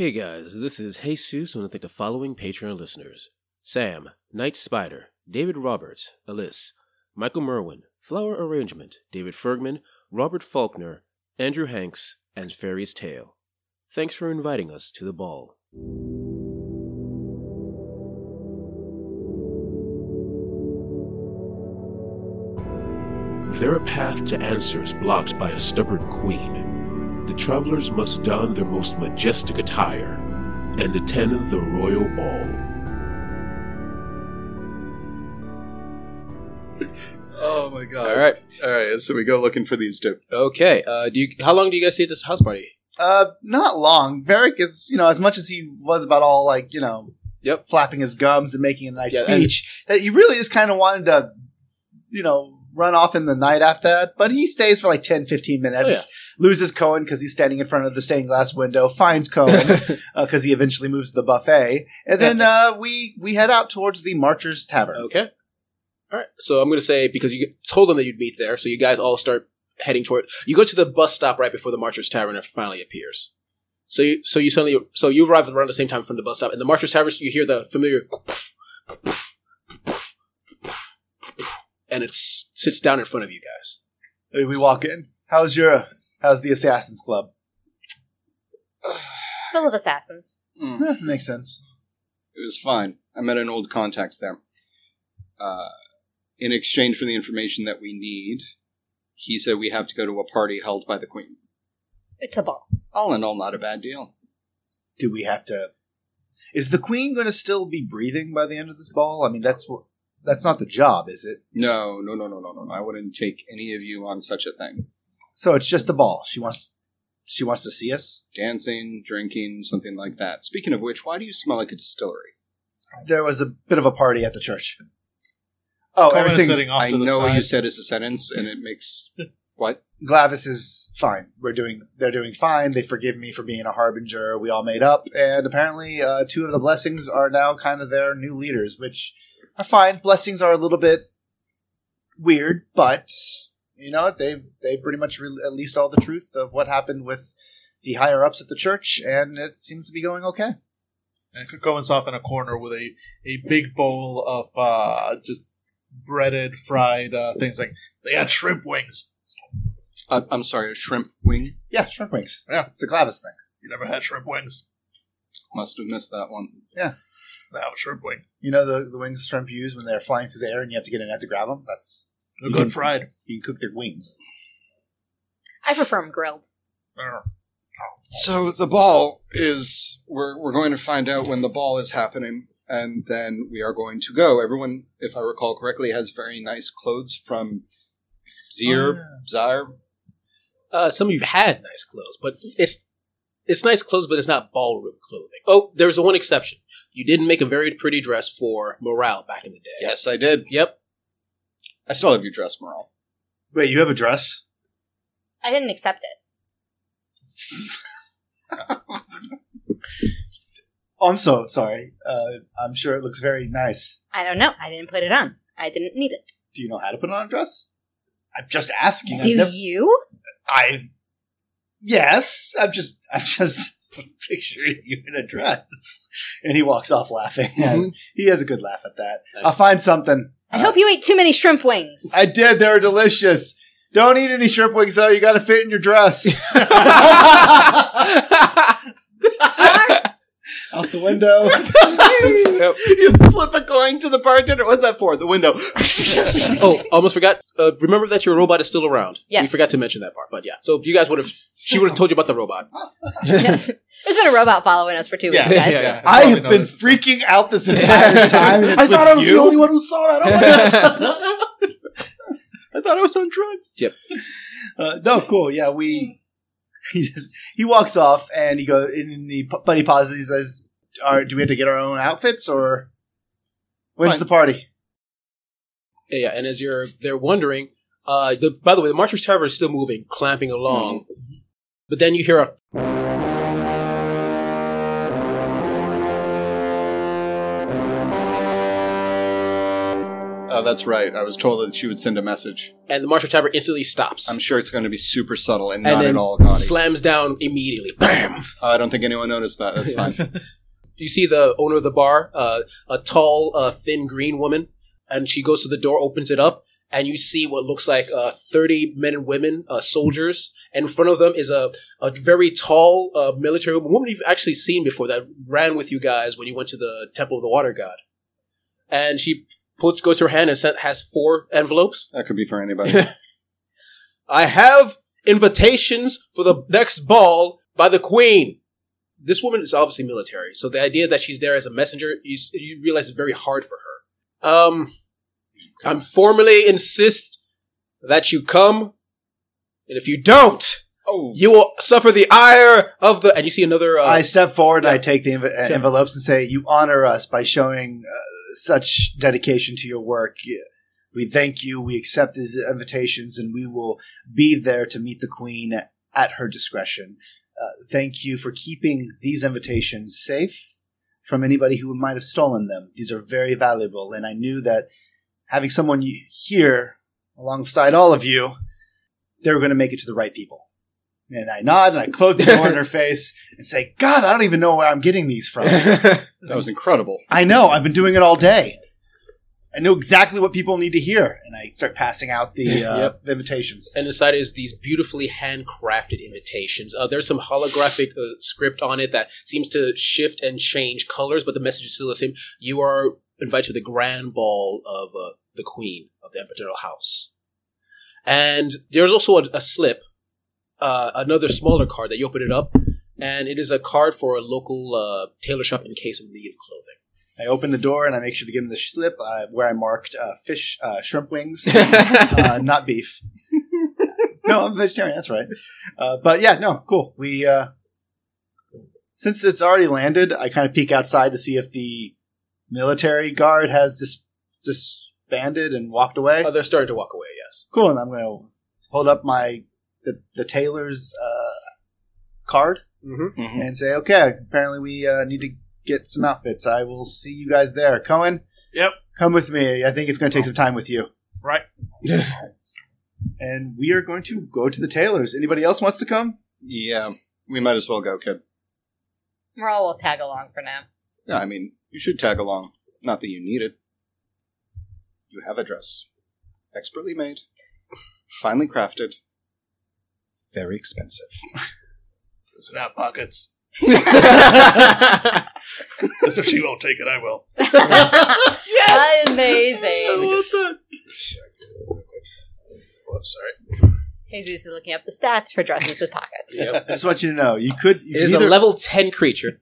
Hey guys, this is Jesus, and I thank the following Patreon listeners: Sam, Night Spider, David Roberts, Alice, Michael Merwin, Flower Arrangement, David Fergman, Robert Faulkner, Andrew Hanks, and Fairy's Tale. Thanks for inviting us to the ball. Their path to answers blocked by a stubborn queen. The travelers must don their most majestic attire and attend the royal ball. Oh my god. Alright, so we go looking for these two. Okay, how long do you guys stay at this house party? Not long. Varric is, as much as he was about all, flapping his gums and making a nice speech, that he really just kind of wanted to, run off in the night after that, but he stays for 10, 15 minutes. Oh, yeah. Loses Cohen because he's standing in front of the stained glass window. Finds Cohen because he eventually moves to the buffet, and then we head out towards the Marcher's Tavern. Okay, all right. So I'm going to say, because you told them that you'd meet there, so you guys all start heading toward. You go to the bus stop right before the Marcher's Tavern and finally appears. So you arrive around the same time from the bus stop, and the Marcher's Tavern. You hear the familiar, and it sits down in front of you guys. Hey, we walk in. How's the Assassins Club? Full of assassins. Mm. Yeah, makes sense. It was fine. I met an old contact there. In exchange for the information that we need, he said we have to go to a party held by the Queen. It's a ball. All in all, not a bad deal. Do we have to... Is the Queen going to still be breathing by the end of this ball? I mean, that's not the job, is it? No. I wouldn't take any of you on such a thing. So it's just the ball. She wants to see us? Dancing, drinking, something like that. Speaking of which, why do you smell like a distillery? There was a bit of a party at the church. Oh, everything's... I know what you said is a sentence, and it makes... What? Clavis is fine. They're doing fine. They forgive me for being a harbinger. We all made up. And apparently, two of the blessings are now kind of their new leaders, which are fine. Blessings are a little bit weird, but... They pretty much released all the truth of what happened with the higher-ups at the church, and it seems to be going okay. And Cohen's off in a corner with a big bowl of just breaded, fried things. They had shrimp wings. I'm sorry, a shrimp wing? Yeah, shrimp wings. Yeah. It's a Clavis thing. You never had shrimp wings? Must have missed that one. Yeah. No, shrimp wing. The wings shrimp use when they're flying through the air and you have to get in net to grab them? That's... They're good fried. You can cook their wings. I prefer them grilled. So the ball is... We're going to find out when the ball is happening, and then we are going to go. Everyone, if I recall correctly, has very nice clothes from Zir, Zir. Some of you have had nice clothes, but it's nice clothes, but it's not ballroom clothing. Oh, there's one exception. You didn't make a very pretty dress for Morale back in the day. Yes, I did. Yep. I still have your dress, Morale. Wait, you have a dress? I didn't accept it. Oh, I'm so sorry. I'm sure it looks very nice. I don't know. I didn't put it on. I didn't need it. Do you know how to put on a dress? I'm just asking. Do you? Yes. I'm just picturing you in a dress. And he walks off laughing. Mm-hmm. He has a good laugh at that. Nice. I'll find something. I hope you ate too many shrimp wings. I did. They were delicious. Don't eat any shrimp wings, though. You got to fit in your dress. Out the window. You flip a coin to the bartender. What's that for? The window. Oh, almost forgot. Remember that your robot is still around. Yes. We forgot to mention that part, but yeah. So you guys she would have told you about the robot. There's been a robot following us for 2 weeks, guys. Yeah. I have been freaking out this entire time. I thought I was the only one who saw that. Oh my God. I thought I was on drugs. Yep. No, cool. Yeah, He walks off and he goes in the buddy pauses. He says, "Do we have to get our own outfits, or when's the party?" Yeah, and as they're wondering, by the way, the Marcher's Tavern is still moving, clamping along. Mm-hmm. But then you hear Oh, that's right. I was told that she would send a message. And the Marcher's Tavern instantly stops. I'm sure it's going to be super subtle and not at all gaudy. Slams down immediately. Bam! I don't think anyone noticed that. That's fine. You see the owner of the bar, a tall, thin green woman, and she goes to the door, opens it up, and you see what looks like 30 men and women, soldiers. And in front of them is a very tall military woman you've actually seen before that ran with you guys when you went to the Temple of the Water God. And she goes to her hand and has 4 envelopes. That could be for anybody. I have invitations for the next ball by the Queen. This woman is obviously military, so the idea that she's there as a messenger, you realize it's very hard for her. I formally insist that you come, and if you don't, you will suffer the ire of the... And you see another... I step forward and I take the envelopes and say, you honor us by showing such dedication to your work. We thank you, we accept these invitations, and we will be there to meet the Queen at her discretion. Thank you for keeping these invitations safe from anybody who might have stolen them. These are very valuable, and I knew that having someone here alongside all of you, they were going to make it to the right people. And I nod and I close the door in her face and say, God, I don't even know where I'm getting these from. That was incredible. I know. I've been doing it all day. I know exactly what people need to hear. And I start passing out the invitations. And inside is these beautifully handcrafted invitations. There's some holographic script on it that seems to shift and change colors, but the message is still the same. You are invited to the grand ball of the Queen of the Imperial House. And there's also a slip, another smaller card that you open it up, and it is a card for a local tailor shop in case of need of clothing. I open the door and I make sure to give them the slip where I marked fish, shrimp wings, not beef. No, I'm vegetarian, that's right. But yeah, no, cool. We since it's already landed, I kind of peek outside to see if the military guard has disbanded and walked away. Oh, they're starting to walk away, yes. Cool, and I'm going to hold up the tailor's card and say, okay, apparently we need to get some outfits. I will see you guys there. Cohen? Yep. Come with me. I think it's going to take some time with you. Right. And we are going to go to the tailor's. Anybody else wants to come? Yeah, we might as well go, kid. We're all tag along for now. Yeah, I mean... You should tag along. Not that you need it. You have a dress. Expertly made. Finely crafted. Very expensive. Does it have pockets? As if she won't take it, I will. Yes! Amazing. What the... Oh, I'm sorry. Jesus is looking up the stats for dresses with pockets. Yep. I just want you to know, it is a level 10 creature.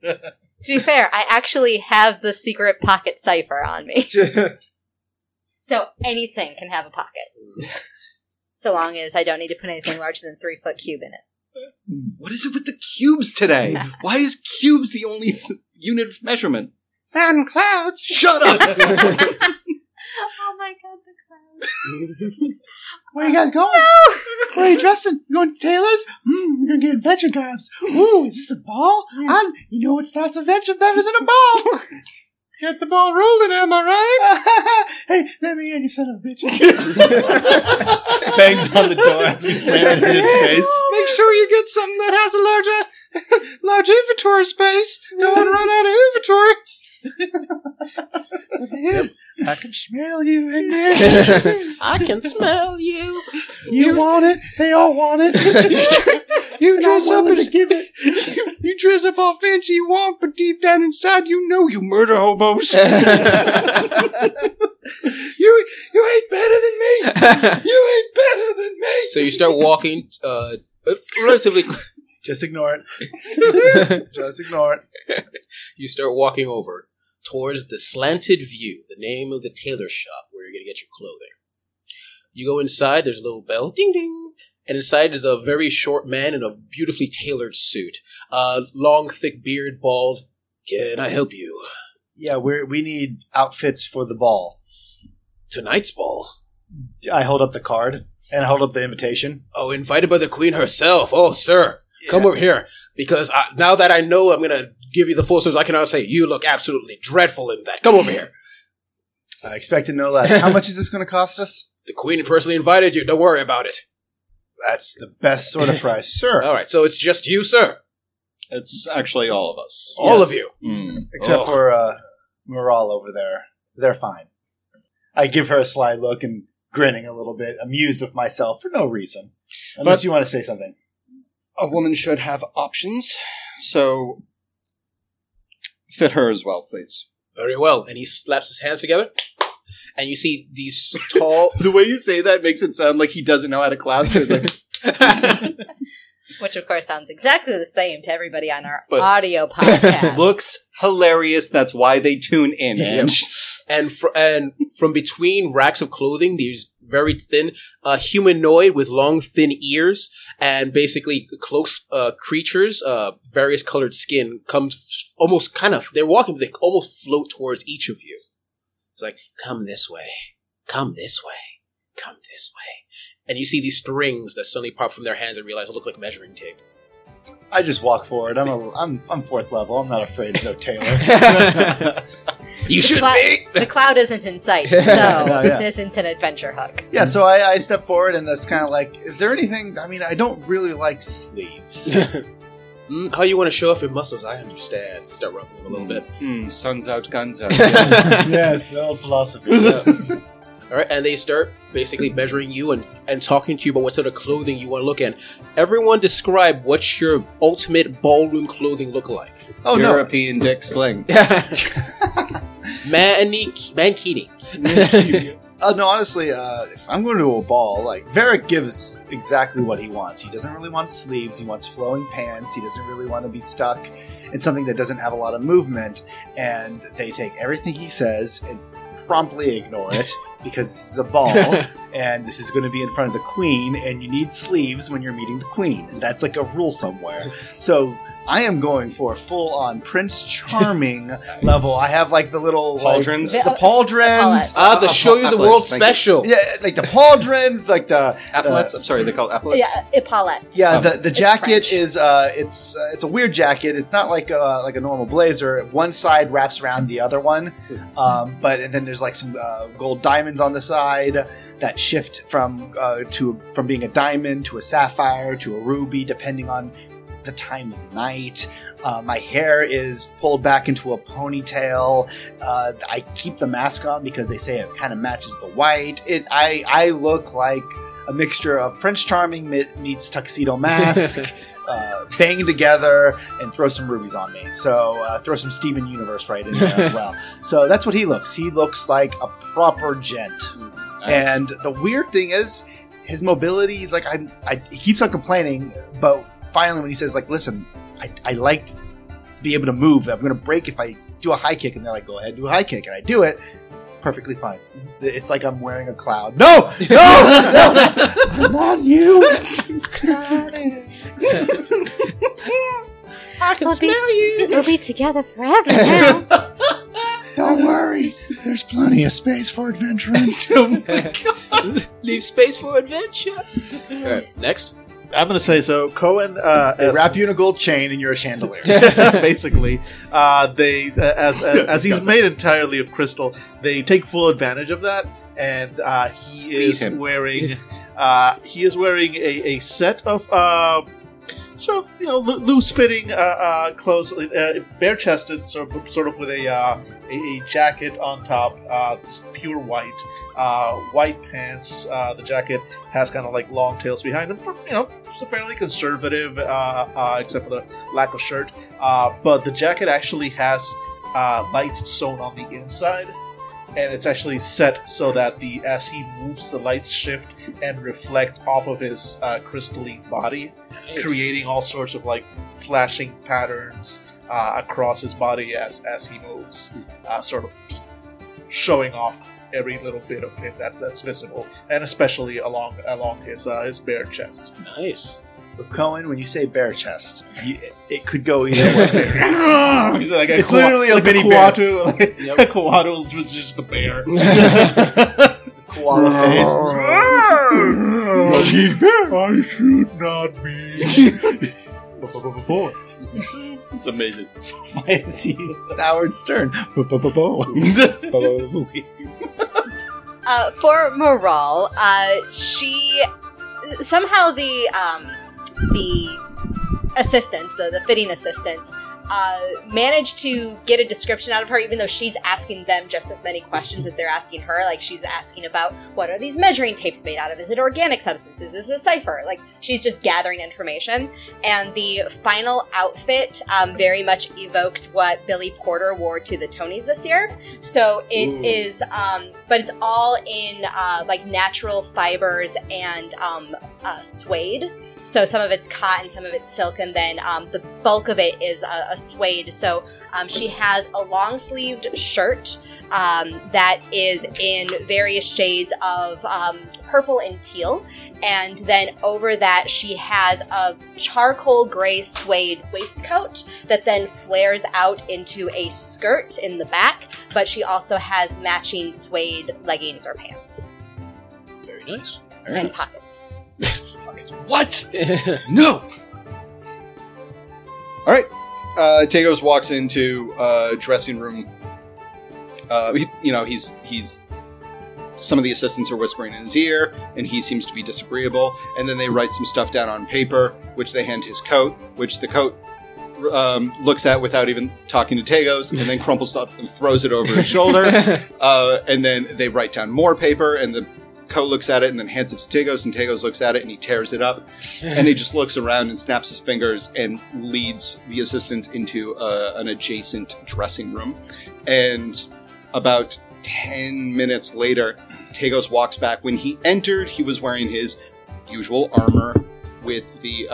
To be fair, I actually have the secret pocket cipher on me. So anything can have a pocket. So long as I don't need to put anything larger than 3-foot cube in it. What is it with the cubes today? Why is cubes the only unit of measurement? And clouds! Shut up! Oh my god, the clouds. Where are you guys going? No! Where are you dressing? You going to Taylor's? We're going to get adventure gobs. Ooh, is this a ball? You know what starts adventure better than a ball? Get the ball rolling, am I right? Hey, let me in, you son of a bitch. Bangs on the door as we slam it in its face. Make sure you get something that has a large inventory space. Don't want to run out of inventory. Him. I can smell you in there. I can smell you. You want it. They all want it. You dress up and give it. You dress up all fancy you want, but deep down inside, you know you murder hobos. You ain't better than me. You ain't better than me. So you start walking relatively... Just ignore it. Just ignore it. You start walking over towards the Slanted View, the name of the tailor shop where you're going to get your clothing. You go inside, there's a little bell, ding ding, and inside is a very short man in a beautifully tailored suit. Long, thick beard, bald. Can I help you? Yeah, we need outfits for the ball. Tonight's ball? I hold up the card, and I hold up the invitation. Oh, invited by the Queen herself. Oh, sir, come over here, because now that I know I'm going to give you the full service, I can now say, you look absolutely dreadful in that. Come over here. I expected no less. How much is this going to cost us? The queen personally invited you. Don't worry about it. That's the best sort of price. Sure. All right. So it's just you, sir? It's actually all of us. All of you? Mm. Except for Morale over there. They're fine. I give her a sly look and grinning a little bit, amused with myself for no reason. Unless you want to say something. A woman should have options, so fit her as well, please. Very well. And he slaps his hands together, and you see these tall... The way you say that makes it sound like he doesn't know how to clap, so he's like... Which, of course, sounds exactly the same to everybody on our audio podcast. Looks hilarious. That's why they tune in. Yeah. And from between racks of clothing, these very thin humanoid with long, thin ears and basically close creatures, various colored skin, comes almost kind of, they're walking, they almost float towards each of you. It's like, come this way. Come this way. Come this way. And you see these strings that suddenly pop from their hands and realize it look like measuring tape. I just walk forward. I'm fourth level. I'm not afraid of no Taylor. You should be! The cloud isn't in sight, so this isn't an adventure hook. Yeah, so I step forward and that's kind of like, is there anything... I mean, I don't really like sleeves. How you want to show off your muscles, I understand. Start rubbing them a little bit. Sun's out, guns out. Yes, yes, the old philosophy. Yeah. All right, and they start basically measuring you and talking to you about what sort of clothing you want to look in. Everyone describe what's your ultimate ballroom clothing look like. Oh, European no. European dick sling. Mankini. No, honestly, if I'm going to a ball, like, Varric gives exactly what he wants. He doesn't really want sleeves. He wants flowing pants. He doesn't really want to be stuck in something that doesn't have a lot of movement. And they take everything he says and promptly ignore it. Because this is a ball, and this is going to be in front of the queen, and you need sleeves when you're meeting the queen. And that's like a rule somewhere. So I am going for full-on Prince Charming level. I have like the little... Pauldrons? Like, the pauldrons. The Show You the World special. Yeah, like the pauldrons, like the... Epaulettes? I'm sorry, they call it epaulettes? Yeah, epaulettes. Yeah, the jacket is... it's a weird jacket. It's not like a normal blazer. One side wraps around the other one. And then there's like some gold diamonds on the side. That shift from being a diamond to a sapphire to a ruby, depending on... the time of night. My hair is pulled back into a ponytail. I keep the mask on because they say it kind of matches the white. I look like a mixture of Prince Charming meets Tuxedo Mask, bang together, and throw some rubies on me. So throw some Steven Universe right in there as well. So that's what he looks. He looks like a proper gent. Nice. And the weird thing is, his mobility is like, he keeps on complaining, but finally, when he says, like, listen, I like to be able to move. I'm going to break if I do a high kick. And they're like, go ahead, do a high kick. And I do it. Perfectly fine. It's like I'm wearing a cloud. No! No! No! I'm on you! I can smell you! We'll be together forever now. Don't worry. There's plenty of space for adventuring. Oh my God. Leave space for adventure. All right, next. I'm going to say, so Cohen... they wrap you in a gold chain and you're a chandelier. Basically. As he's made entirely of crystal, they take full advantage of that, and he is wearing a set of sort of, you know, loose-fitting clothes, bare-chested, sort of with a jacket on top, pure white, white pants. The jacket has kind of like long tails behind them. You know, it's a fairly conservative, except for the lack of shirt. But the jacket actually has lights sewn on the inside, and it's actually set so that as he moves, the lights shift and reflect off of his crystalline body. Nice. Creating all sorts of like flashing patterns across his body as he moves, sort of just showing off every little bit of him that's visible, and especially along his bare chest. Nice. With Cohen, when you say bare chest, it could go either way. He's like it's literally like a mini Kuatu, like, yep. A Kuatu is just a bear. Koala face. I should not be. It's amazing. Why is he Howard Stern? for Morale, she somehow the assistants, the fitting assistants, managed to get a description out of her, even though she's asking them just as many questions as they're asking her. Like, she's asking about, what are these measuring tapes made out of? Is it organic substances? Is it a cipher? Like, she's just gathering information. And the final outfit very much evokes what Billy Porter wore to the Tonys this year. So it is, but it's all in, like, natural fibers and suede. So some of it's cotton, some of it's silk, and then the bulk of it is a suede. So she has a long-sleeved shirt that is in various shades of purple and teal. And then over that, she has a charcoal gray suede waistcoat that then flares out into a skirt in the back. But she also has matching suede leggings or pants. Very nice. Very and nice. Pockets. What? No! Alright. Tagos walks into a dressing room. He's some of the assistants are whispering in his ear, and he seems to be disagreeable. And then they write some stuff down on paper, which they hand his coat, which the coat looks at without even talking to Tagos, and then crumples up and throws it over his shoulder. And then they write down more paper, and the Ko looks at it and then hands it to Tagos, and Tagos looks at it and he tears it up, and he just looks around and snaps his fingers and leads the assistants into an adjacent dressing room. And about 10 minutes later, Tagos walks back. When he entered, he was wearing his usual armor with the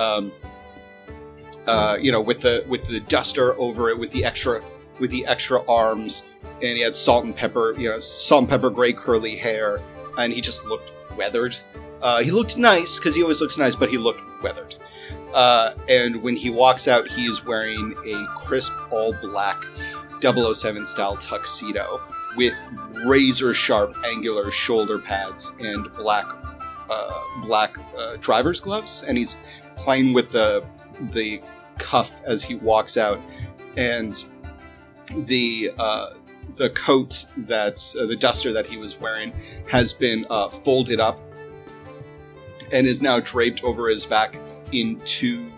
with the duster over it, with the extra arms, and he had salt and pepper gray curly hair. And he just looked weathered. He looked nice, because he always looks nice, but he looked weathered. And when he walks out, he is wearing a crisp, all-black 007-style tuxedo with razor-sharp, angular shoulder pads and black driver's gloves. And he's playing with the cuff as he walks out. And the coat that's the duster that he was wearing has been folded up and is now draped over his back in two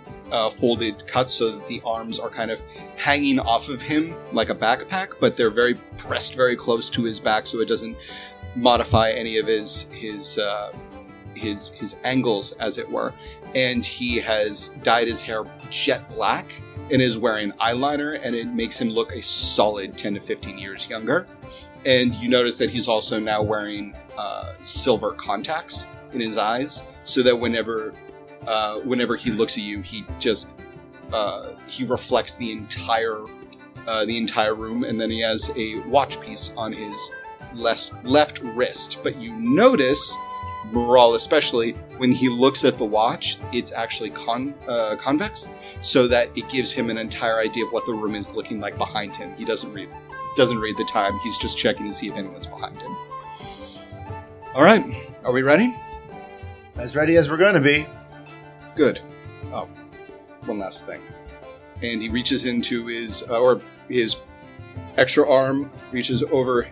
folded cuts, so that the arms are kind of hanging off of him like a backpack, but they're very pressed very close to his back, so it doesn't modify any of his angles, as it were. And he has dyed his hair jet black and is wearing eyeliner, and it makes him look a solid 10 to 15 years younger. And you notice that he's also now wearing silver contacts in his eyes, so that whenever he looks at you, he just he reflects the entire room. And then he has a watch piece on his left wrist. But you notice, Morale especially, when he looks at the watch, it's actually convex, so that it gives him an entire idea of what the room is looking like behind him. He doesn't read the time. He's just checking to see if anyone's behind him. All right, are we ready? As ready as we're going to be. Good. Oh, one last thing. And he reaches into his extra arm, reaches over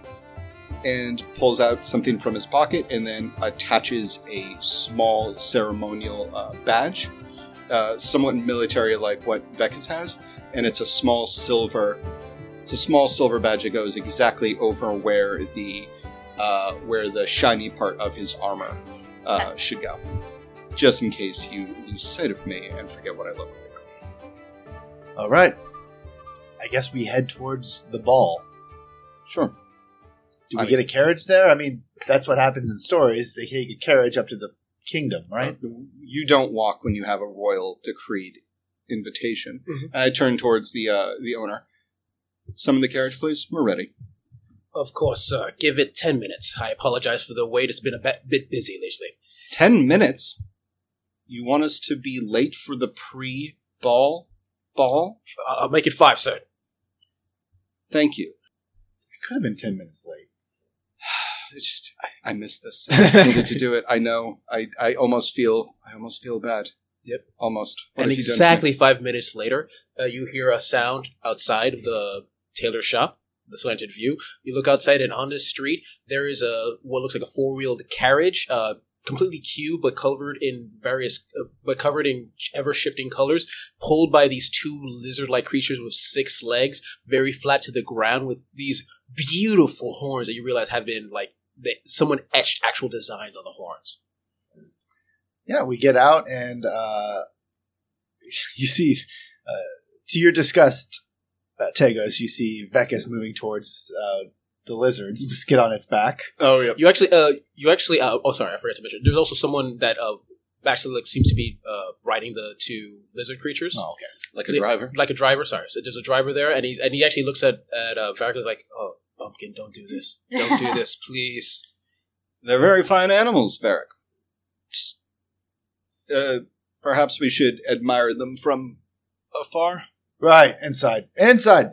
and pulls out something from his pocket, and then attaches a small ceremonial badge, somewhat military, like what Becca's has, and it's a small silver badge that goes exactly over where the shiny part of his armor should go, just in case you lose sight of me and forget what I look like. All right, I guess we head towards the ball. Sure. Do we get a carriage there? I mean, that's what happens in stories. They take a carriage up to the kingdom, right? You don't walk when you have a royal decreed invitation. Mm-hmm. I turn towards the owner. Summon the carriage, please. We're ready. Of course, sir. Give it 10 minutes. I apologize for the wait. It's been a bit busy lately. 10 minutes? You want us to be late for the pre-ball? Ball? I'll make it 5, sir. Thank you. It could have been 10 minutes late. I missed this. I just needed to do it. I know. I almost feel bad. Yep. Almost. What and exactly 5 minutes later, you hear a sound outside of the tailor shop. the slanted view. You look outside, and on this street, there is a what looks like a four-wheeled carriage, completely cube, but covered in ever-shifting colors, pulled by these two lizard-like creatures with six legs, very flat to the ground, with these beautiful horns that you realize have been, someone etched actual designs on the horns. Yeah, we get out, and you see, to your disgust, Tagos, you see Vekas moving towards the lizards to skid on its back. Oh, yeah. I forgot to mention. There's also someone that actually seems to be riding the two lizard creatures. Oh, okay. Like a driver, sorry. So there's a driver there, and he actually looks at Varric, like, oh, Bumpkin, don't do this. Don't do this, please. They're very fine animals, Varric. Perhaps we should admire them from afar. Right, inside. Mm.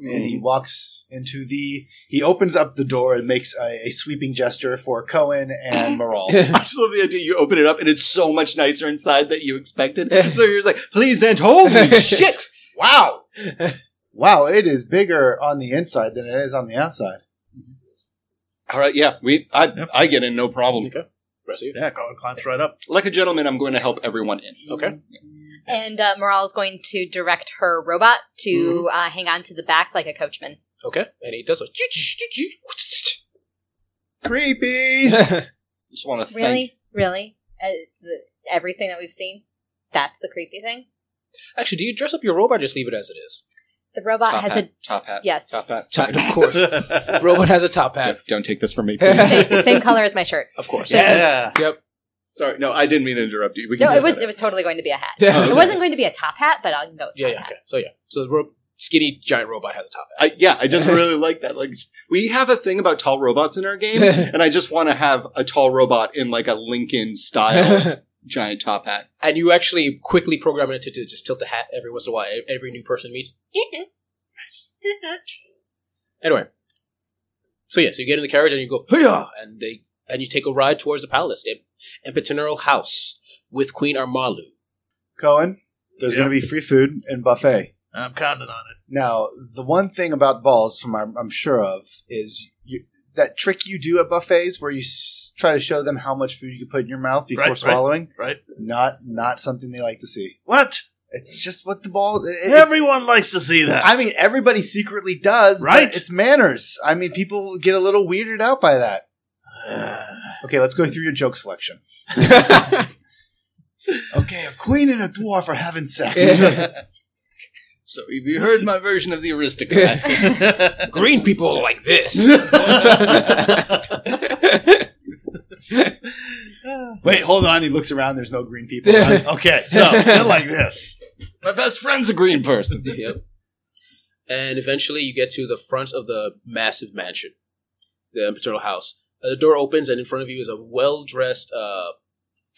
And he walks into he opens up the door and makes a sweeping gesture for Cohen and Morale. I just love the idea you open it up and it's so much nicer inside than you expected. So you're just like, please enter. Holy shit! Wow! Wow, it is bigger on the inside than it is on the outside. Alright, yeah, I get in no problem. Okay. Yeah, Cohen climbs right up. Like a gentleman, I'm going to help everyone in. Okay. Yeah. And Morale is going to direct her robot to hang on to the back like a coachman. Okay. And he does a... Creepy! Just want to think. Really? Everything that we've seen? That's the creepy thing? Actually, do you dress up your robot or just leave it as it is? The robot top hat. Yes. Top hat. Of course. The robot has a top hat. Don't take this from me, please. Same color as my shirt. Of course. Yes. Yeah. Yep. Sorry. No, I didn't mean to interrupt you. It was totally going to be a hat. Oh, okay. It wasn't going to be a top hat, but I'll go with top hat. Okay. So, yeah. So, the skinny giant robot has a top hat. I just really like that. Like, we have a thing about tall robots in our game, and I just want to have a tall robot in, like, a Lincoln-style giant top hat. And you actually quickly program it to just tilt the hat every once in a while. Every new person meets. Nice. Anyway. So you get in the carriage and you go, Hiyah! And you take a ride towards the palace, the Imperial House, with Queen Armalu. Cohen, there's going to be free food and buffet. I'm counting on it. Now, the one thing about balls, I'm sure of, is that trick you do at buffets where you try to show them how much food you can put in your mouth before swallowing. Right. Not something they like to see. What? It's just what the ball... Everyone likes to see that. I mean, everybody secretly does, right? But it's manners. I mean, people get a little weirded out by that. Okay, let's go through your joke selection. Okay, a queen and a dwarf are having sex. So if you heard my version of the aristocrats, green people like this. Wait, hold on. He looks around. There's no green people. Okay, so I like this. My best friend's a green person. Yep. And eventually you get to the front of the massive mansion, the Imperial House. The door opens, and in front of you is a well-dressed,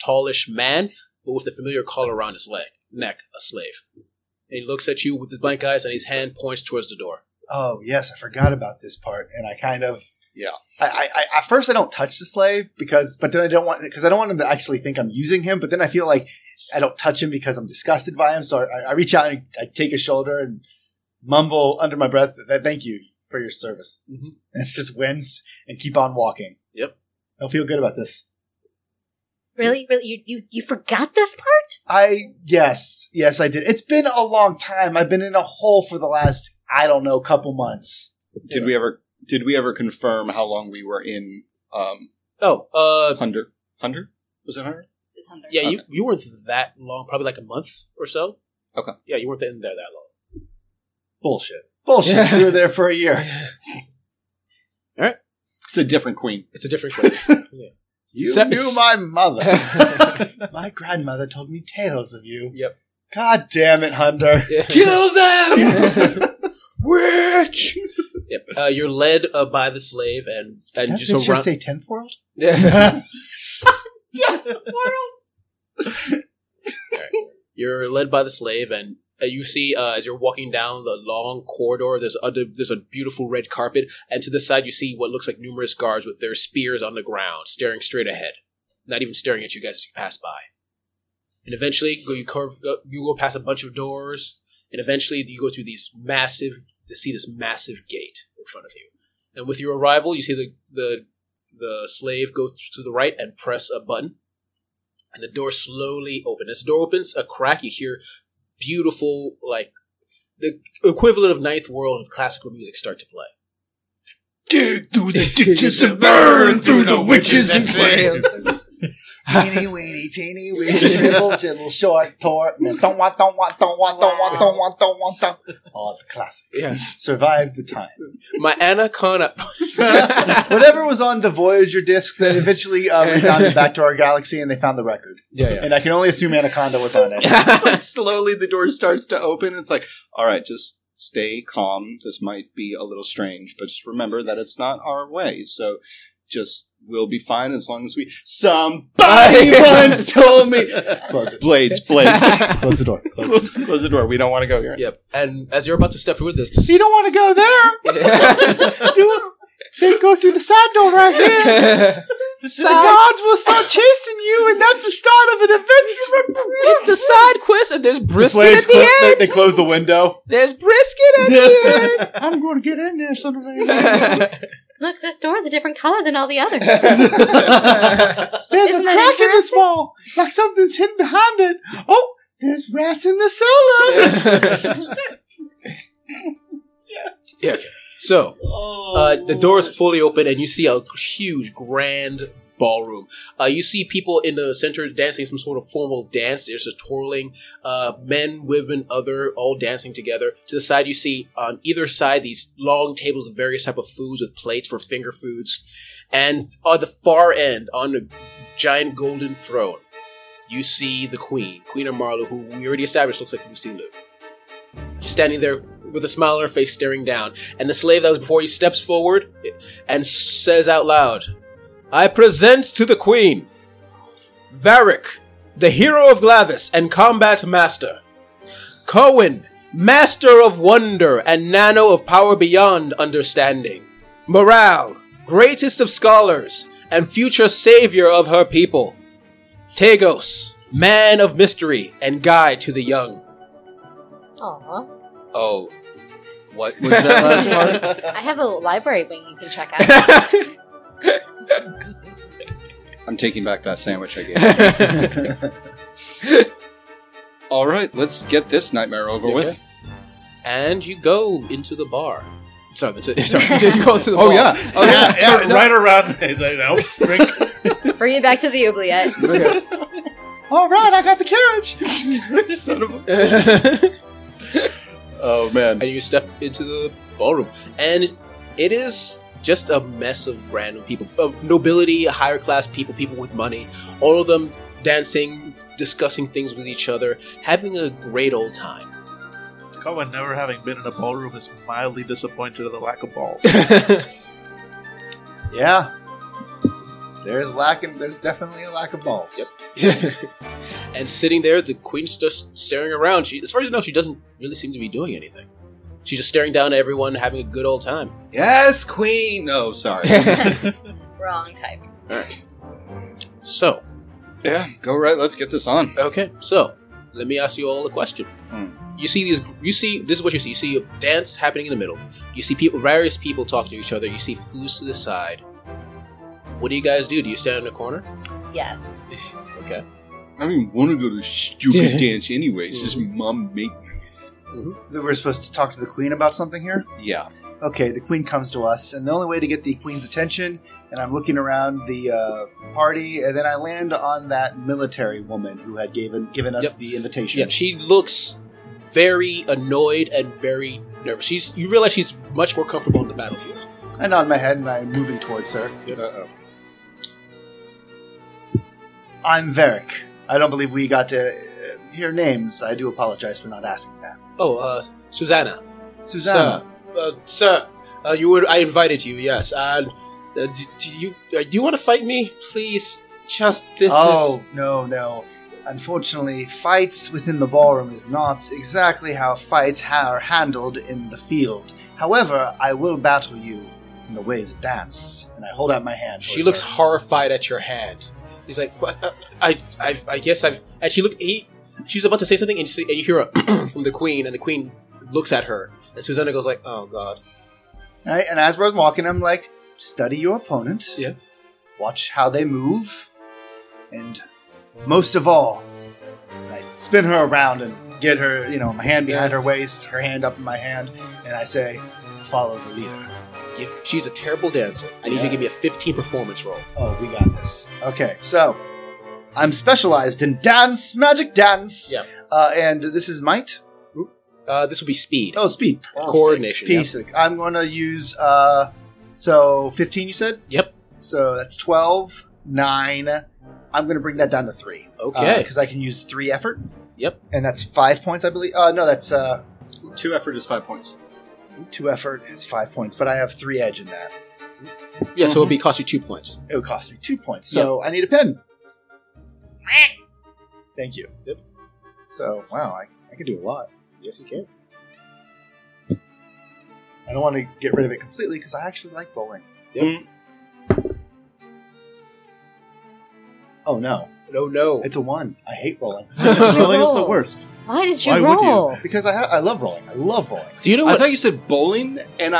tallish man, but with the familiar collar around his neck, a slave. And he looks at you with his blank eyes, and his hand points towards the door. Oh, yes, I forgot about this part, and I kind of... Yeah. I at first I don't touch the slave, because I don't want him to actually think I'm using him, but then I feel like I don't touch him because I'm disgusted by him, so I reach out and I take his shoulder and mumble under my breath, thank you for your service. Mm-hmm. And just wins and keep on walking. Yep. I don't feel good about this. Really? Really? You forgot this part? Yes, I did. It's been a long time. I've been in a hole for the last, I don't know, couple months. Did we ever confirm how long we were in, Hunter? Hunter? Was it Hunter? It was Hunter. Yeah, okay. You weren't that long, probably like a month or so. Okay. Yeah, you weren't in there that long. Bullshit. Yeah. We were there for a year. All right. It's a different queen. Yeah. You knew my mother. My grandmother told me tales of you. Yep. God damn it, Hunter. Yeah. Kill them! Witch! Yep. You're led by the slave and that just around. Did you say 10th World? Yeah. 10th World? Right. You're led by the slave and you see as you're walking down the long corridor, there's a beautiful red carpet, and to the side you see what looks like numerous guards with their spears on the ground, staring straight ahead, not even staring at you guys as you pass by. And eventually you go past a bunch of doors, and eventually you see this massive gate in front of you. And with your arrival, you see the slave go to the right and press a button. And the door slowly opens. As the door opens, a crack, you hear beautiful, like, the equivalent of Ninth World and classical music start to play. Dig through the ditches and burn through the witches and flames. Teeny weeny, teeny weeny, little, gentle, short, tort, don't want. Oh, the classic. Yes. Survived the time. My anaconda. Whatever was on the Voyager disc that eventually we found it back to our galaxy and they found the record. Yeah. And I can only assume anaconda was on it. It's like slowly the door starts to open and it's like, all right, just stay calm. This might be a little strange, but just remember that it's not our way. So just... we'll be fine as long as we... Somebody once told me... Close it. Blades. Close the door. Close the door. We don't want to go here. Yep. And as you're about to step through this... You don't want to go there! They go through the side door right here! The gods will start chasing you, and that's the start of an adventure. It's a side quest, and there's brisket at the end. They close the window. There's brisket at the end. I'm going to get in there someday. Look, this door is a different color than all the others. There's a crack in this wall, like something's hidden behind it. Oh, there's rats in the cellar. Yes. Yeah. So, the door is fully open, and you see a huge, grand ballroom. You see people in the center dancing some sort of formal dance. There's a twirling, men, women, other, all dancing together. To the side, you see on either side these long tables of various type of foods with plates for finger foods. And on the far end, on a giant golden throne, you see the Queen Armalu, who we already established looks like Lucy Liu. She's standing there with a smile on her face, staring down. And the slave that was before you steps forward and says out loud, I present to the Queen, Varric, the hero of Clavis and combat master. Cohen, master of wonder and nano of power beyond understanding. Morale, greatest of scholars and future savior of her people. Tagos, man of mystery and guide to the young. Aww. Oh, what was that last part? I have a library wing you can check out. I'm taking back that sandwich I gave. All right, let's get this nightmare over with. And you go into the bar. Sorry, you go into the bar. Oh, yeah. Right around, you know, drink. Bring it back to the oubliette. Okay. All right, I got the carriage. Son of a... Oh, man. And you step into the ballroom. And it is just a mess of random people. Nobility, higher class people, people with money. All of them dancing, discussing things with each other, having a great old time. Cohen, never having been in a ballroom, is mildly disappointed at the lack of balls. Yeah. There's definitely a lack of balls. Yep. And sitting there, the queen's just staring around. She, as far as I know, she doesn't really seem to be doing anything. She's just staring down at everyone, having a good old time. Yes, queen! No, sorry. Wrong type. All right. So. Yeah, go right. Let's get this on. Okay, so. Let me ask you all a question. This is what you see. You see a dance happening in the middle. You see various people talking to each other. You see foods to the side. What do you guys do? Do you stand in a corner? Yes. Okay. I don't even want to go to a stupid dance anyway. It's just mom make me. Mm-hmm. We're supposed to talk to the queen about something here? Yeah. Okay, the queen comes to us, and the only way to get the queen's attention, and I'm looking around the party, and then I land on that military woman who had given us the invitation. Yep. She looks very annoyed and very nervous. You realize she's much more comfortable on the battlefield. I nod my head, and I'm moving towards her. Yep. Uh-oh. I'm Varric. I don't believe we got to hear names. I do apologize for not asking that. Oh, Susanna. Susanna. Sir, I invited you, yes. Do you want to fight me? Please, just this No. Unfortunately, fights within the ballroom is not exactly how fights are handled in the field. However, I will battle you in the ways of dance. And I hold out my hand. She looks horrified at your hand. He's like, I guess I've... And she look. She's about to say something, and you hear a from the queen, and the queen looks at her. And Susanna goes like, oh, God. Right? And as we're walking, I'm like, study your opponent. Yeah. Watch how they move. And most of all, I spin her around and get her, you know, my hand behind her waist, her hand up in my hand, and I say, follow the leader. She's a terrible dancer. I need you to give me a 15 performance roll. Oh, we got this. Okay, so I'm specialized in dance, magic dance. Yeah. And this is might? This will be speed. Oh, speed. Perfect. Coordination. Piece. Yeah. I'm going to use, 15 you said? Yep. So that's 12, 9. I'm going to bring that down to 3. Okay. Because I can use 3 effort. Yep. And that's 5 points, I believe. No, that's... 2 effort is 5 points. 2 effort is 5 points, but I have 3 edge in that. Yeah, so it'll be cost you 2 points. It'll cost me 2 points. So I need a pen. Thank you. Yep. So, wow, I can do a lot. Yes, you can. I don't want to get rid of it completely because I actually like bowling. Yep. Oh, no. No. It's a 1. I hate rolling. Rolling is the worst. Why did you roll? Would you? Because I love rolling. I love rolling. Do you know what? I thought you said bowling, and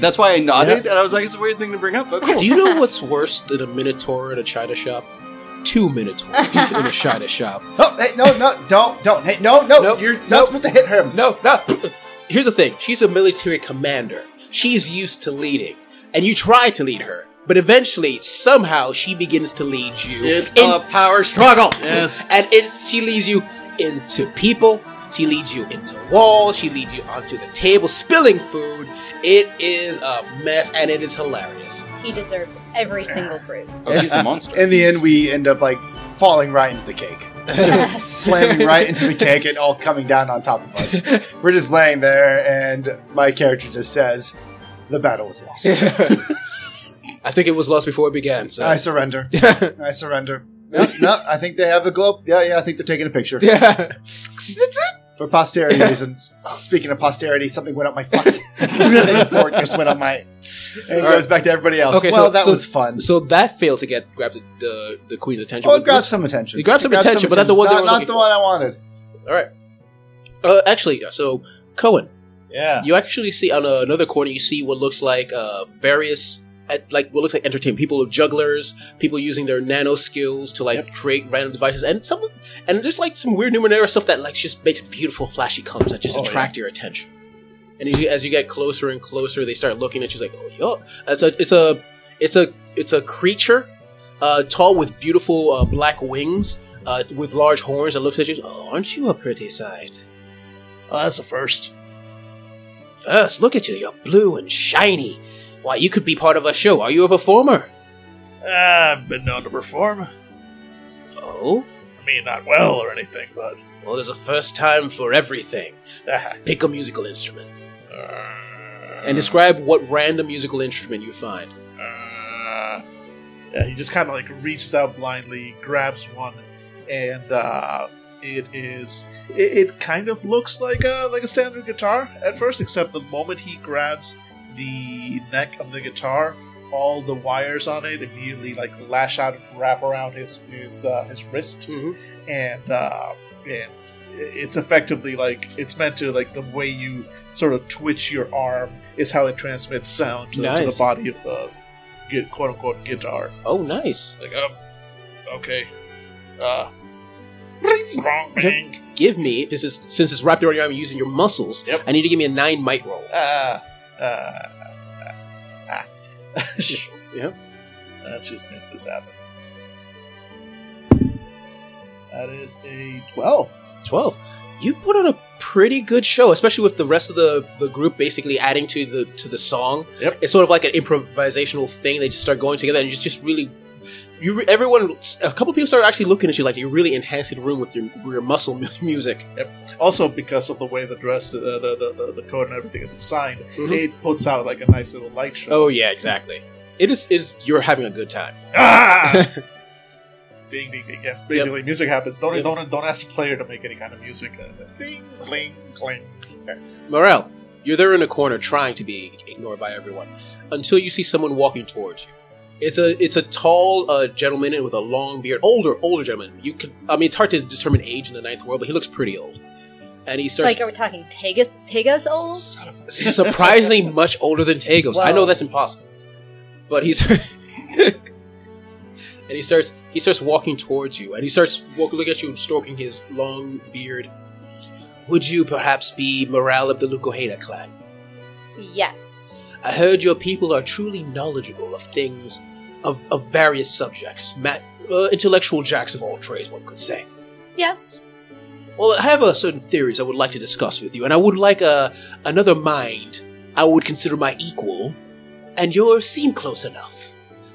that's why I nodded, and I was like, it's a weird thing to bring up, but cool. Do you know what's worse than a Minotaur at a China shop? 2 Minotaurs in a China shop. Oh, hey, no, don't. Hey, no, nope, you're not supposed to hit him. No. Here's the thing. She's a military commander. She's used to leading, and you try to lead her. But eventually, somehow, she begins to lead you. It's a power struggle. Yes. And she leads you into people. She leads you into walls. She leads you onto the table, spilling food. It is a mess, and it is hilarious. He deserves every single bruise. Oh, he's a monster. In the end, we end up, falling right into the cake. Yes. Slamming right into the cake and all coming down on top of us. We're just laying there, and my character just says, the battle was lost. I think it was lost before it began, so... I surrender. No, I think they have the globe. Yeah, I think they're taking a picture. Yeah. For posterity reasons. Oh, speaking of posterity, something went up my fucking... fork just went up my... And it goes back to everybody else. Okay, that was fun. So that failed to grab the queen's attention. Well, it grabbed some attention. But not the one not the one I wanted. All right. Actually, so, Cohen. Yeah. You actually see, on another corner, you see what looks like various... At what looks like entertainment. People are jugglers, people using their nano skills to create random devices, and there's some weird Numenera stuff that just makes beautiful flashy colors that just attract your attention. And as you get closer and closer, they start looking at you like, oh yo, it's a creature, tall with beautiful black wings, with large horns that looks at you. Oh, aren't you a pretty sight? Oh, that's a first. First, look at you. You're blue and shiny. Why, you could be part of a show. Are you a performer? I've been known to perform. Oh? I mean, not well or anything, but... Well, there's a first time for everything. Pick a musical instrument. And describe what random musical instrument you find. Yeah, he just kind of, reaches out blindly, grabs one, and, it is... It kind of looks like a standard guitar at first, except the moment he grabs... the neck of the guitar, all the wires on it immediately lash out and wrap around his wrist, and it's effectively it's meant to the way you sort of twitch your arm is how it transmits sound to the body of the quote unquote guitar. Oh, nice! Okay. Give me this is since it's wrapped around your arm and using your muscles. Yep. I need to give me a 9 might roll. Yeah. Let's just make this happen. That is a 12. You put on a pretty good show, especially with the rest of the group basically adding to the song. Yep. It's sort of like an improvisational thing. They just start going together and just really... everyone, a couple people started actually looking at you like you're really enhancing the room with your muscle music. Yep. Also, because of the way the dress, the coat and everything is designed, it puts out a nice little light show. Oh yeah, exactly. It is. You're having a good time. Ah! Ding ding ding. Yeah. Basically, music happens. Don't ask the player to make any kind of music. Ding cling cling. Okay. Morale, you're there in a corner trying to be ignored by everyone until you see someone walking towards you. It's a tall gentleman with a long beard, older gentleman. It's hard to determine age in the Ninth World, but he looks pretty old. And he starts... Like, are we talking Tagos old? Surprisingly much older than Tagos. Whoa. I know that's impossible. But he's... And he starts walking towards you, and he starts looking at you and stroking his long beard. Would you perhaps be Morale of the Lukoheda clan? Yes. I heard your people are truly knowledgeable of things of various subjects. Intellectual jacks of all trades, one could say. Yes. Well, I have certain theories I would like to discuss with you, and I would like another mind I would consider my equal, and yours seem close enough.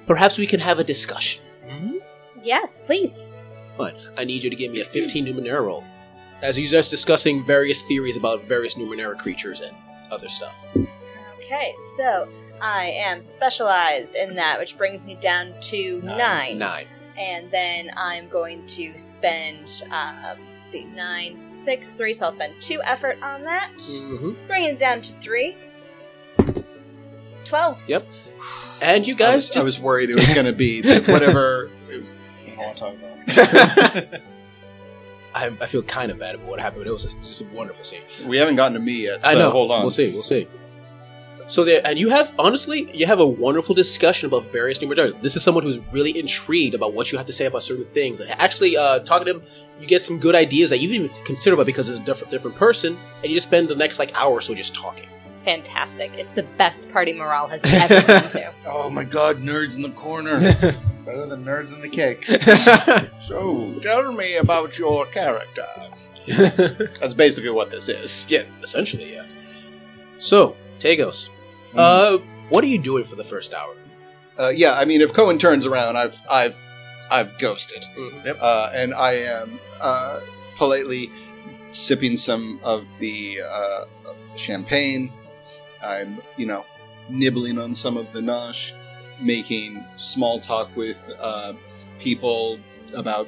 Perhaps we can have a discussion. Mm-hmm. Yes, please. Fine. I need you to give me a 15 Numenera roll. As you guys discussing various theories about various Numenera creatures and other stuff. Okay, so I am specialized in that, which brings me down to 9. 9. And then I'm going to spend, 9, 6, 3, so I'll spend 2 effort on that. Mm-hmm. Bringing it down to 3. 12. Yep. And you guys I was worried it was going to be whatever... It was... I don't want to talk about it. I feel kind of bad about what happened, but it was a wonderful scene. We haven't gotten to me yet, so I know. Hold on. We'll see. So there, and you have a wonderful discussion about various Numenera. This is someone who's really intrigued about what you have to say about certain things. Actually, talking to him, you get some good ideas that you didn't even consider about because it's a different person, and you just spend the next hour or so just talking. Fantastic. It's the best party Morale has ever been to. Oh my god, nerds in the corner. It's better than nerds in the cake. So, tell me about your character. That's basically what this is. Yeah, essentially, yes. So, Tagos, what are you doing for the first hour? Yeah, I mean, if Cohen turns around, I've ghosted. Mm-hmm. Yep. And I am politely sipping some of the champagne. I'm, nibbling on some of the nosh, making small talk with people about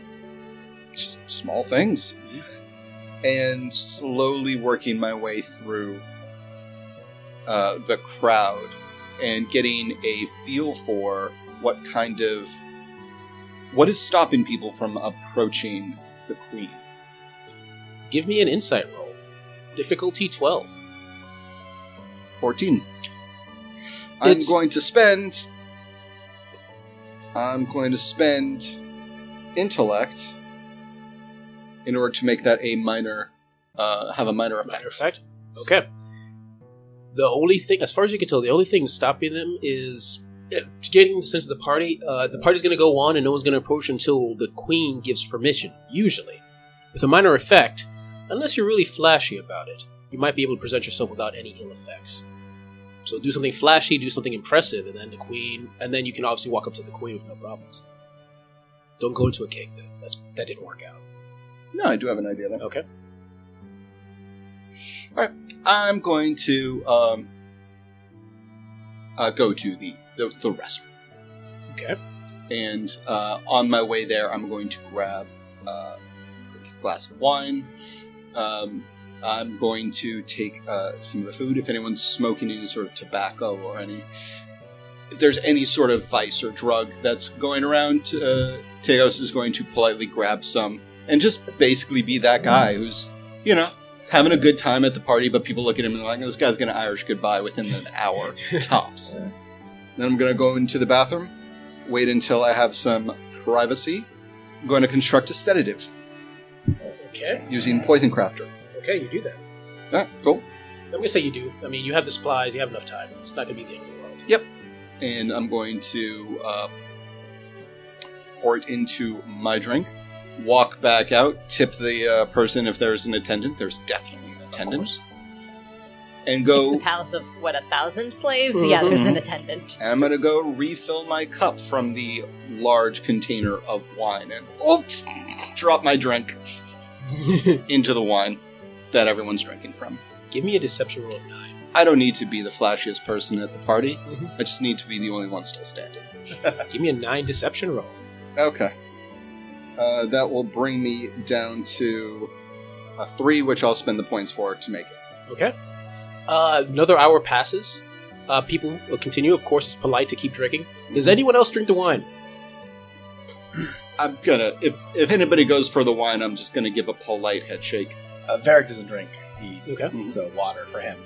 small things, and slowly working my way through the crowd and getting a feel for what is stopping people from approaching the Queen. Give me an insight roll. Difficulty 12. 14. I'm going to spend intellect in order to make that have a minor effect. Minor effect? Okay. The only thing, as far as you can tell, the only thing stopping them is getting the sense of the party. The party's going to go on and no one's going to approach until the Queen gives permission, usually. With a minor effect, unless you're really flashy about it, you might be able to present yourself without any ill effects. So do something flashy, do something impressive, and then you can obviously walk up to the Queen with no problems. Don't go into a cake, though. That didn't work out. No, I do have an idea, though. Okay. All right, I'm going to go to the restaurant. Okay. And on my way there, I'm going to grab a glass of wine. I'm going to take some of the food. If anyone's smoking any sort of tobacco or if there's any sort of vice or drug that's going around, Tagos is going to politely grab some and just basically be that guy who's, having a good time at the party, but people look at him and they're like, this guy's going to Irish goodbye within an hour, tops. Yeah. Then I'm going to go into the bathroom, wait until I have some privacy. I'm going to construct a sedative. Okay. Using Poison Crafter. Okay, you do that. Yeah, cool. I'm going to say you do. I mean, you have the supplies, you have enough time. It's not going to be the end of the world. Yep. And I'm going to pour it into my drink. Walk back out, tip the person if there's an attendant. There's definitely an attendant. And go... It's the palace of, 1,000 slaves? Mm-hmm. Yeah, there's an attendant. And I'm going to go refill my cup from the large container of wine and, oops, drop my drink into the wine that everyone's drinking from. Give me a deception roll of 9. I don't need to be the flashiest person at the party. Mm-hmm. I just need to be the only one still standing. Give me a 9 deception roll. Okay. That will bring me down to a 3, which I'll spend the points for to make it. Okay. Another hour passes. People will continue. Of course, it's polite to keep drinking. Does anyone else drink the wine? I'm gonna... If anybody goes for the wine, I'm just gonna give a polite head shake. Varric doesn't drink. So water for him.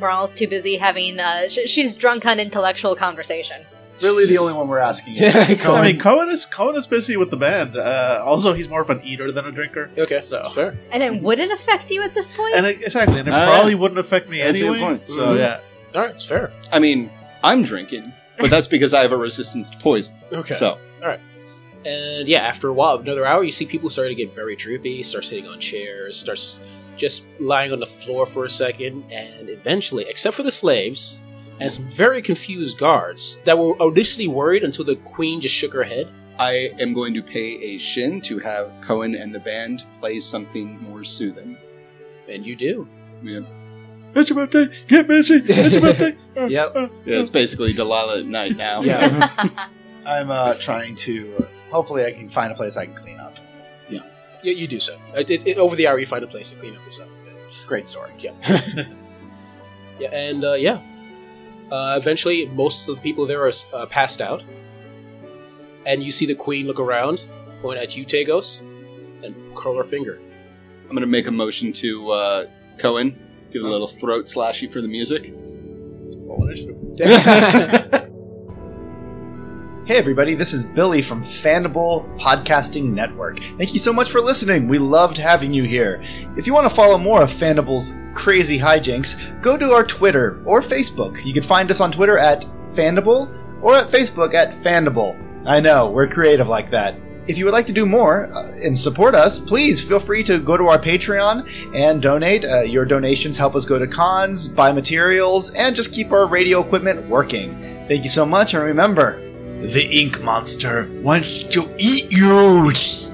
Morale's too busy having... she's drunk on intellectual conversation. Really the only one we're asking. Cohen. I mean, Cohen is busy with the band. Also, he's more of an eater than a drinker. Okay, so fair. And it wouldn't affect you at this point? And it probably wouldn't affect me anyway. Point. So, yeah. All right, it's fair. I mean, I'm drinking, but that's because I have a resistance to poison. Okay. So. All right. And yeah, after a while, another hour, you see people starting to get very droopy, start sitting on chairs, starts just lying on the floor for a second, and eventually, except for the slaves... and some very confused guards that were initially worried until the queen just shook her head. I am going to pay a shin to have Cohen and the band play something more soothing. And you do. Yeah. It's your birthday. Get busy. It's your birthday. Yep. Yeah, it's basically Delilah at night now. Yeah. I'm trying to... hopefully I can find a place I can clean up. Yeah. Yeah, you do so. Over the hour, you find a place to clean up yourself. Great story. Yeah. Yeah, and yeah. Eventually, most of the people there are passed out. And you see the queen look around, point at you, Tagos, and curl her finger. I'm going to make a motion to Cohen, give a little throat slashy for the music. Well, hey, everybody, this is Billy from Fandible Podcasting Network. Thank you so much for listening. We loved having you here. If you want to follow more of Fandible's crazy hijinks, go to our Twitter or Facebook. You can find us on Twitter at Fandible or at Facebook at Fandible. I know, we're creative like that. If you would like to do more and support us, please feel free to go to our Patreon and donate. Your donations help us go to cons, buy materials, and just keep our radio equipment working. Thank you so much, and remember, the Ink Monster wants to eat you!